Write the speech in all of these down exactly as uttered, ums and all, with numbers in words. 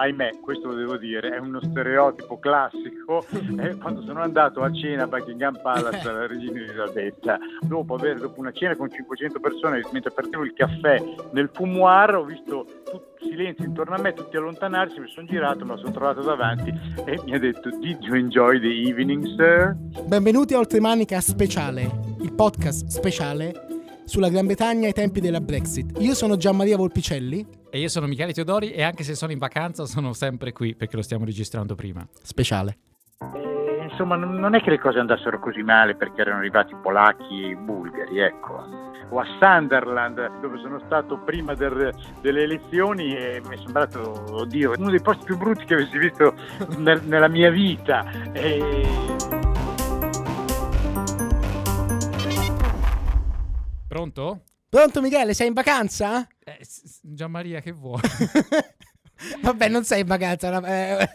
ahimè, questo lo devo dire, è uno stereotipo classico, eh, quando sono andato a cena a Buckingham Palace alla regina Elisabetta, dopo aver dopo una cena con cinquecento persone, mentre partivo il caffè nel fumoir, ho visto tutti silenzio intorno a me, tutti allontanarsi, mi sono girato, me la sono trovato davanti e mi ha detto: "Did you enjoy the evening, sir?" Benvenuti a Oltre Manica Speciale, il podcast speciale sulla Gran Bretagna ai tempi della Brexit. Io sono Gianmaria Volpicelli. E io sono Michele Teodori, e anche se sono in vacanza sono sempre qui perché lo stiamo registrando prima. Speciale. Eh, insomma, non è che le cose andassero così male perché erano arrivati polacchi e bulgari, ecco. O a Sunderland, dove sono stato prima del, delle elezioni, e mi è sembrato, oddio, uno dei posti più brutti che avessi visto nel, nella mia vita. E... Pronto? Pronto Michele, sei in vacanza? Eh, Gianmaria, che vuoi? Vabbè, non sei in vacanza, eh,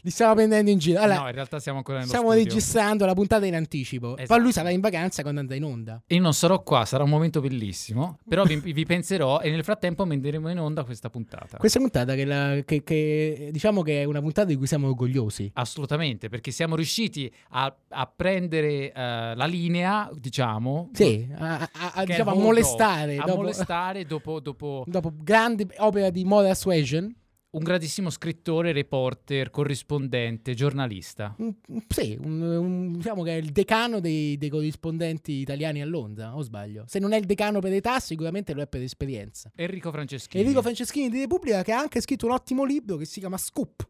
li stiamo prendendo in giro. Allora, no, in realtà siamo ancora nello stiamo studio. Registrando la puntata in anticipo. Esatto. Poi lui sarà in vacanza quando andrà in onda. Io non sarò qua, sarà un momento bellissimo, però vi, vi penserò e nel frattempo manderemo in onda questa puntata. Questa puntata che, la, che, che diciamo che è una puntata di cui siamo orgogliosi. Assolutamente, perché siamo riusciti a, a prendere uh, la linea, diciamo. Sì, a, a, a, diciamo, a molestare. A dopo, molestare dopo, dopo... dopo grande opera di moral suasion. Un grandissimo scrittore, reporter, corrispondente, giornalista. Mm, sì, un, un, diciamo che è il decano dei, dei corrispondenti italiani a Londra, o sbaglio? Se non è il decano per età, sicuramente lo è per esperienza. Enrico Franceschini. Enrico Franceschini di Repubblica, che ha anche scritto un ottimo libro che si chiama Scoop,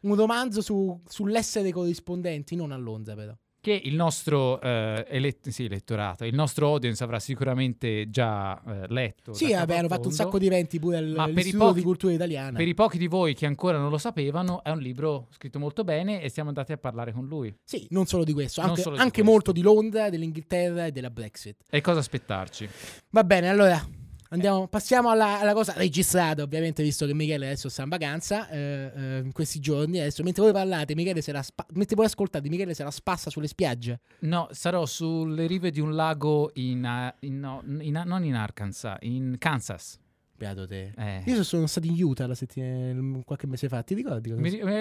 un romanzo su, sull'essere corrispondenti, non a Londra però. Che il nostro eh, elett- sì, elettorato, il nostro audience avrà sicuramente già eh, letto. Sì, vabbè, hanno fatto un sacco di eventi pure all'Istituto di Cultura Italiana. Per i pochi di voi che ancora non lo sapevano, è un libro scritto molto bene e siamo andati a parlare con lui. Sì, non solo di questo, anche, solo di anche questo. Molto di Londra, dell'Inghilterra e della Brexit. E cosa aspettarci? Va bene, allora andiamo, passiamo alla, alla cosa registrata, ovviamente, visto che Michele adesso sta in vacanza eh, eh, in questi giorni. Adesso, mentre voi parlate, Michele se la spa- mentre voi ascoltate, Michele se la spassa sulle spiagge. No, sarò sulle rive di un lago in, in, no, in non in Arkansas, in Kansas. Beato te. Eh. Io sono stato in Utah la settimana, qualche mese fa, ti ricordi? Mi, mi, mi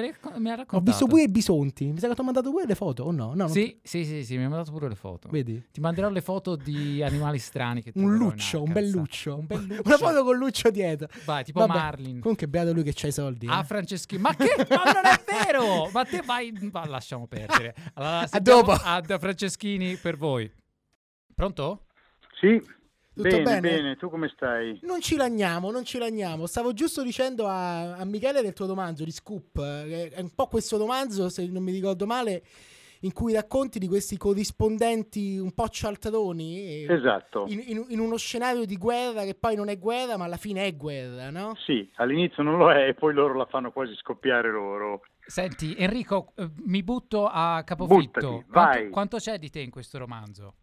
ha raccontato. Ho visto pure i bisonti. Mi sa che ti ho mandato pure le foto, o no? no sì, non... sì, sì, sì, mi ha mandato pure le foto. Vedi? Ti manderò le foto di animali strani che un luccio, un bel luccio, un bel luccio. Una foto con luccio dietro. Vai, tipo vabbè. Marlin. Comunque beato lui che c'ha i soldi. Eh? Ah, Franceschini. Ma che? Ma non è vero! Ma te vai, ma lasciamo perdere. Allora, a dopo. A Franceschini per voi. Pronto? Sì. Tutto bene, bene, bene, tu come stai? Non ci lagniamo, non ci lagniamo. Stavo giusto dicendo a, a Michele del tuo romanzo di Scoop, che è un po' questo romanzo, se non mi ricordo male, in cui racconti di questi corrispondenti un po' cialtroni. Esatto. In, in, in uno scenario di guerra che poi non è guerra, ma alla fine è guerra, no? Sì, all'inizio non lo è e poi loro la fanno quasi scoppiare loro. Senti, Enrico, mi butto a capofitto. Buttati, vai. Quanto, quanto c'è di te in questo romanzo?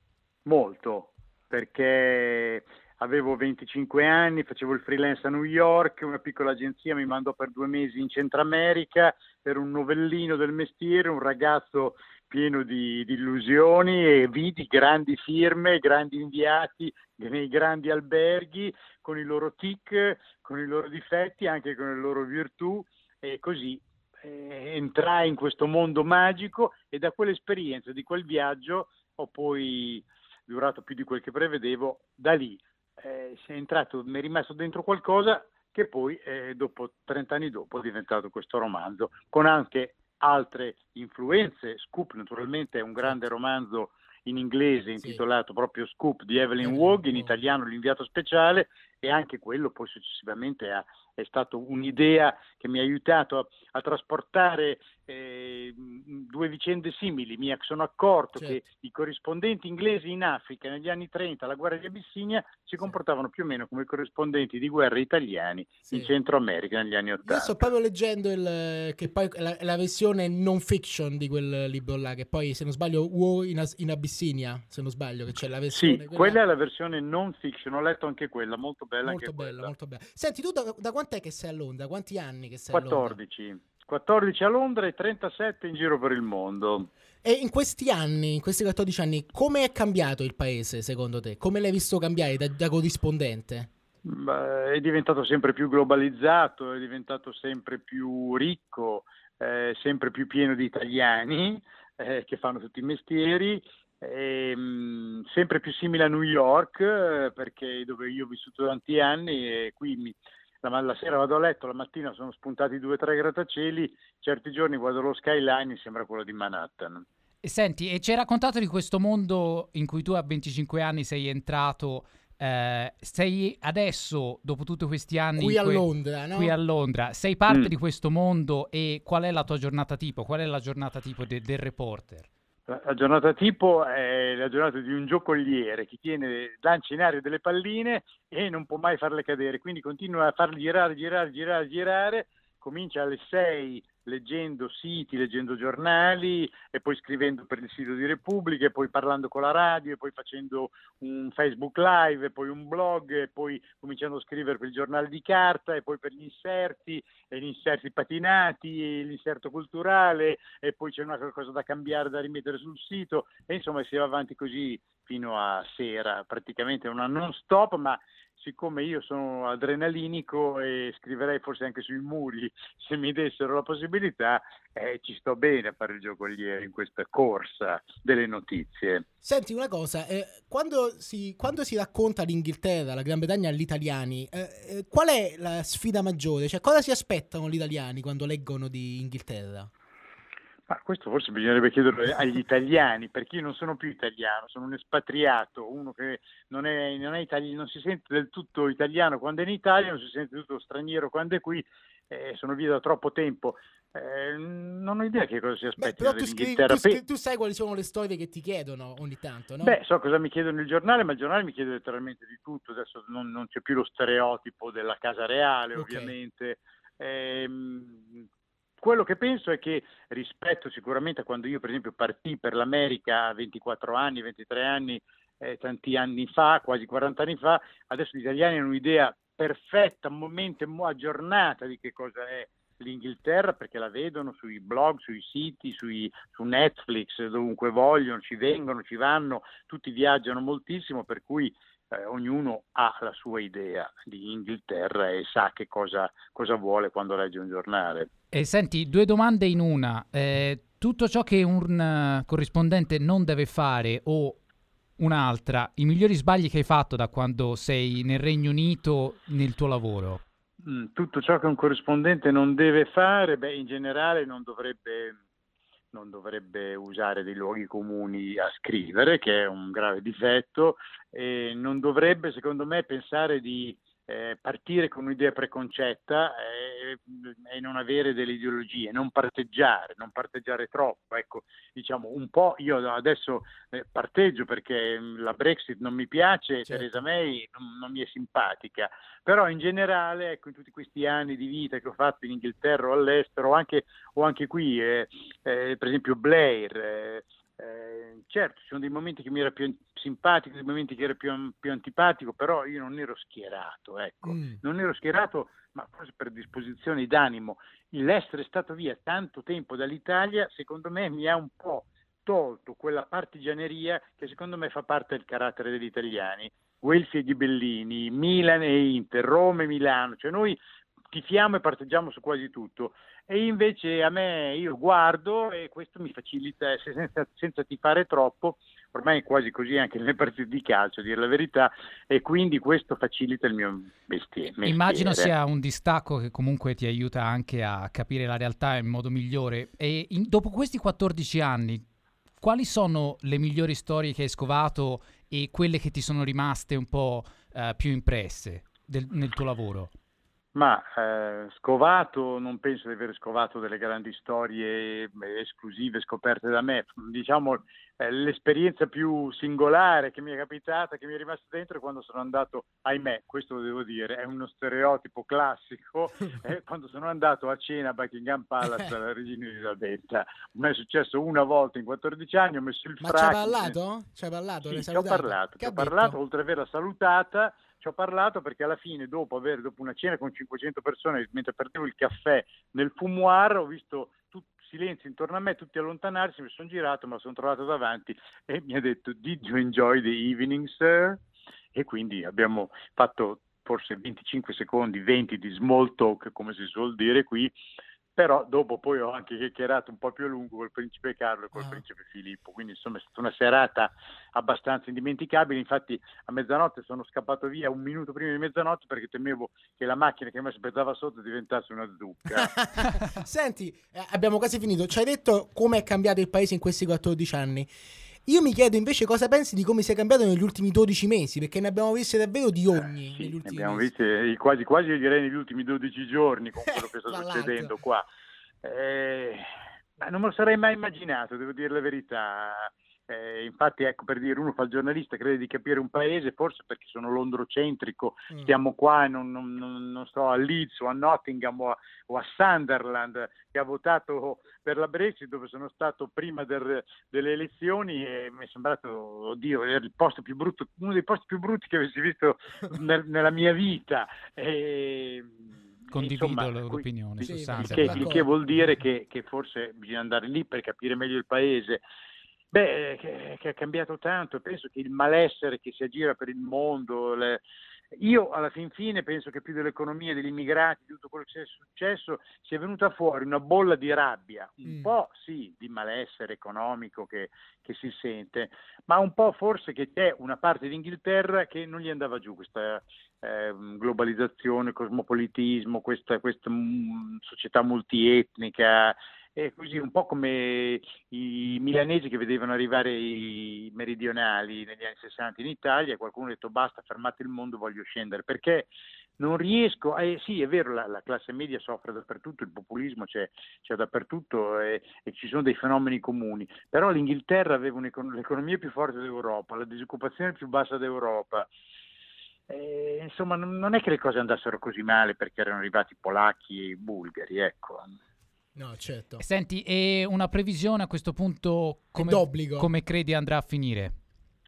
Molto. Perché avevo venticinque anni, facevo il freelance a New York, una piccola agenzia mi mandò per due mesi in Centro America, ero un novellino del mestiere, un ragazzo pieno di, di illusioni, e vidi grandi firme, grandi inviati nei grandi alberghi, con i loro tic, con i loro difetti, anche con le loro virtù, e così eh, entrai in questo mondo magico, e da quell'esperienza, di quel viaggio, ho poi... durato più di quel che prevedevo, da lì eh, si è entrato, mi è rimasto dentro qualcosa che poi eh, dopo trent'anni dopo è diventato questo romanzo, con anche altre influenze. Scoop naturalmente è un grande romanzo in inglese intitolato sì. proprio Scoop di Evelyn Waugh, in italiano L'inviato speciale, e anche quello poi successivamente ha, è stato un'idea che mi ha aiutato a, a trasportare eh, due vicende simili. Mi sono accorto certo. che i corrispondenti inglesi in Africa negli anni trenta alla guerra di Abissinia si comportavano certo. più o meno come i corrispondenti di guerra italiani sì. in Centro America negli anni ottanta. Io sto proprio leggendo il, che poi la, la versione non fiction di quel libro là, che poi se non sbaglio War in, As- in Abissinia, se non sbaglio, che c'è la versione. Sì, quella... quella è la versione non fiction, ho letto anche quella, molto bella. Molto bella, quella. molto bella. Senti, tu da, da quant'è che sei a Londra? Quanti anni che sei quattordici. A Londra? quattordici a Londra e trentasette in giro per il mondo. E in questi anni, in questi quattordici anni, come è cambiato il paese secondo te? Come l'hai visto cambiare da, da corrispondente? è diventato sempre più globalizzato, è diventato sempre più ricco, eh, sempre più pieno di italiani eh, che fanno tutti i mestieri, e, mh, sempre più simile a New York, eh, perché dove io ho vissuto tanti anni, e qui mi, la, la sera vado a letto, la mattina sono spuntati due o tre grattacieli, certi giorni guardo lo skyline, sembra quello di Manhattan. E senti, e ci hai raccontato di questo mondo in cui tu a venticinque anni sei entrato. Eh, sei adesso, dopo tutti questi anni qui a que- Londra, no? Qui a Londra, sei parte mm. di questo mondo, e qual è la tua giornata tipo? Qual è la giornata tipo de- del reporter? La, la giornata tipo è la giornata di un giocoliere che tiene, lancia in aria delle palline e non può mai farle cadere, quindi continua a farle girare, girare, girare, girare. Comincia alle sei leggendo siti, leggendo giornali, e poi scrivendo per il sito di Repubblica, e poi parlando con la radio, e poi facendo un Facebook Live, e poi un blog, e poi cominciando a scrivere per il giornale di carta, e poi per gli inserti, e gli inserti patinati, e l'inserto culturale, e poi c'è una cosa da cambiare, da rimettere sul sito, e insomma si va avanti così fino a sera, praticamente una non stop, ma siccome io sono adrenalinico e scriverei forse anche sui muri se mi dessero la possibilità, eh, ci sto bene a fare il giocoliere in questa corsa delle notizie. Senti una cosa, eh, quando, si, quando si racconta l'Inghilterra, la Gran Bretagna agli italiani, eh, eh, qual è la sfida maggiore? Cioè, cosa si aspettano gli italiani quando leggono di Inghilterra? Ma questo forse bisognerebbe chiederlo agli italiani, perché io non sono più italiano, sono un espatriato, uno che non è, non è italiano, non si sente del tutto italiano quando è in Italia, non si sente del tutto straniero quando è qui, eh, sono via da troppo tempo. Eh, non ho idea che cosa si aspettano dall'Inghilterra. Tu, tu, tu sai quali sono le storie che ti chiedono ogni tanto, no? Beh, so cosa mi chiedono il giornale, ma il giornale mi chiede letteralmente di tutto. Adesso non, non c'è più lo stereotipo della casa reale, okay, ovviamente. Eh, Quello che penso è che, rispetto sicuramente a quando io per esempio partì per l'America a ventiquattro anni, ventitré anni, eh, tanti anni fa, quasi quaranta anni fa, adesso gli italiani hanno un'idea perfetta, mente aggiornata di che cosa è l'Inghilterra, perché la vedono sui blog, sui siti, sui, su Netflix, dovunque vogliono, ci vengono, ci vanno, tutti viaggiano moltissimo, per cui Eh, ognuno ha la sua idea di Inghilterra e sa che cosa, cosa vuole quando legge un giornale. E senti, due domande in una. Eh, tutto ciò che un uh, corrispondente non deve fare, o un'altra, i migliori sbagli che hai fatto da quando sei nel Regno Unito nel tuo lavoro? Mm, tutto ciò che un corrispondente non deve fare, beh, in generale non dovrebbe... non dovrebbe usare dei luoghi comuni a scrivere, che è un grave difetto, e non dovrebbe, secondo me, pensare di eh, partire con un'idea preconcetta e, e non avere delle ideologie, non parteggiare, non parteggiare troppo. Ecco, diciamo un po', io adesso eh, parteggio perché la Brexit non mi piace, certo. Theresa May non, non mi è simpatica, però in generale, ecco, in tutti questi anni di vita che ho fatto in Inghilterra o all'estero, anche, o anche qui, eh, eh, per esempio Blair, eh, eh, certo, ci sono dei momenti che mi era più simpatico, dei momenti che era più, più antipatico, però io non ero schierato, ecco, mm. non ero schierato, ma forse per disposizione d'animo. L'essere stato via tanto tempo dall'Italia, secondo me, mi ha un po' tolto quella partigianeria che secondo me fa parte del carattere degli italiani. Guelfi e ghibellini, Milan e Inter, Roma e Milano, cioè noi tifiamo e parteggiamo su quasi tutto, e invece a me, io guardo e questo mi facilita, senza, senza tifare troppo, ormai è quasi così anche nelle partite di calcio, a dire la verità, e quindi questo facilita il mio mestiere. Immagino sia un distacco che comunque ti aiuta anche a capire la realtà in modo migliore. E in, dopo questi quattordici anni, quali sono le migliori storie che hai scovato e quelle che ti sono rimaste un po' eh, più impresse del, nel tuo lavoro? Ma eh, scovato, non penso di aver scovato delle grandi storie esclusive scoperte da me. Diciamo eh, l'esperienza più singolare che mi è capitata, che mi è rimasta dentro, è quando sono andato, ahimè, questo lo devo dire, è uno stereotipo classico, eh, quando sono andato a cena a Buckingham Palace alla regina Elisabetta. Mi è successo una volta in quattordici anni, ho messo il fracco. Ma ci hai parlato? Ci hai parlato? Sì, ci ho parlato, ci ho parlato, oltre ad averla salutata. Ci ho parlato perché alla fine, dopo aver dopo una cena con cinquecento persone, mentre perdevo il caffè nel fumoir, ho visto tutto silenzio intorno a me, tutti allontanarsi, mi sono girato, ma sono trovato davanti e mi ha detto: "Did you enjoy the evening, sir?" E quindi abbiamo fatto forse venticinque secondi, venti di small talk, come si suol dire qui, però dopo poi ho anche chiacchierato un po' più a lungo col principe Carlo e col ah. principe Filippo, quindi insomma è stata una serata abbastanza indimenticabile. Infatti a mezzanotte sono scappato via un minuto prima di mezzanotte perché temevo che la macchina che mi aspettava sotto diventasse una zucca. Senti, abbiamo quasi finito, ci hai detto come è cambiato il paese in questi quattordici anni. Io mi chiedo invece cosa pensi di come si è cambiato negli ultimi dodici mesi, perché ne abbiamo viste davvero di ogni. Eh, sì, negli ultimi ne abbiamo viste quasi, quasi direi negli ultimi dodici giorni con quello che sta succedendo qua. Eh, ma non me lo sarei mai immaginato, devo dire la verità. Eh, infatti, ecco, per dire, uno fa il giornalista, crede di capire un paese, forse perché sono londrocentrico, mm. stiamo qua e non, non, non, non so, a Leeds o a Nottingham o a, o a Sunderland, che ha votato per la Brexit, dove sono stato prima del, delle elezioni, e mi è sembrato, oddio, era il posto più brutto, uno dei posti più brutti che avessi visto nel, nella mia vita. E condivido insomma, l'opinione, qui, su il che, il che vuol dire che, che forse bisogna andare lì per capire meglio il paese. Beh, che, che è cambiato tanto, penso che il malessere che si aggira per il mondo, le... io alla fin fine penso che più dell'economia, degli immigrati, di tutto quello che è successo, sia venuta fuori una bolla di rabbia, un mm. po' sì di malessere economico che, che si sente, ma un po' forse che c'è una parte d'Inghilterra che non gli andava giù questa eh, globalizzazione, cosmopolitismo, questa, questa mh, società multietnica. E così un po' come i milanesi che vedevano arrivare i meridionali negli anni sessanta in Italia, qualcuno ha detto basta, fermate il mondo, voglio scendere, perché non riesco, eh, sì è vero la, la classe media soffre dappertutto, il populismo c'è, c'è dappertutto e, e ci sono dei fenomeni comuni, però l'Inghilterra aveva l'economia più forte d'Europa, la disoccupazione più bassa d'Europa. Eh, insomma non è che le cose andassero così male perché erano arrivati i polacchi e i bulgari, ecco. No, certo. Senti, e una previsione a questo punto come, come credi andrà a finire?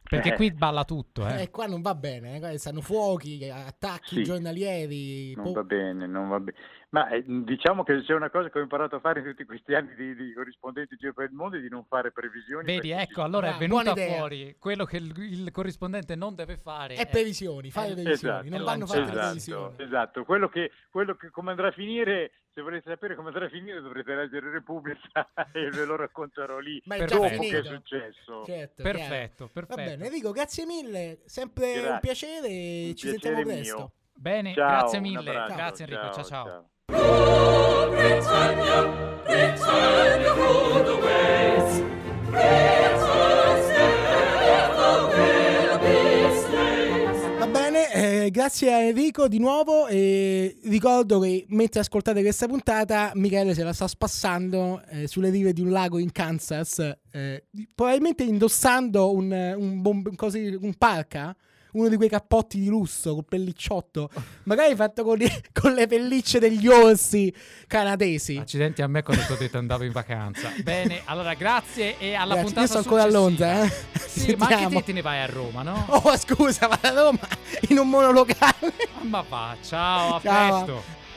Perché eh. qui balla tutto, eh. eh qua non va bene, eh. Stanno fuochi, attacchi sì. giornalieri. Non po- va bene, non va bene. Ma eh, diciamo che c'è una cosa che ho imparato a fare in tutti questi anni di, di corrispondente in giro per il mondo, è di non fare previsioni. Vedi, ecco, ci... allora ah, è venuta fuori quello che il, il corrispondente non deve fare. È, è... previsioni, fai le previsioni, esatto, non vanno fatte esatto, le previsioni. Esatto, quello che, quello che come andrà a finire, se volete sapere come andrà a finire dovrete leggere Repubblica e ve lo racconterò lì. Ma è dopo che è successo. Certo, perfetto, perfetto. Va bene, Enrico, grazie mille, sempre grazie. Un piacere, un ci piacere sentiamo presto. Mio. Bene, ciao, grazie mille, abbraccio, grazie Enrico, ciao ciao. ciao. ciao. Rule Britannia, Britannia rule the waves. Britain's never will be slaves. Va bene, eh, grazie a Enrico di nuovo e ricordo che mentre ascoltate questa puntata Michele se la sta spassando eh, sulle rive di un lago in Kansas, eh, probabilmente indossando un, un, bomb- così, un parka. Uno di quei cappotti di lusso col pellicciotto, magari fatto con, i, con le pellicce degli orsi canadesi. Accidenti a me quando ti ho detto andavo in vacanza. Bene, allora grazie e alla Ragazzi, puntata successiva. Io sono ancora a Londra, eh? Sì, sentiamo. Ma anche te te ne vai a Roma, no? Oh, scusa, vado a Roma in un monolocale. Ma va, ciao, a ciao. Presto.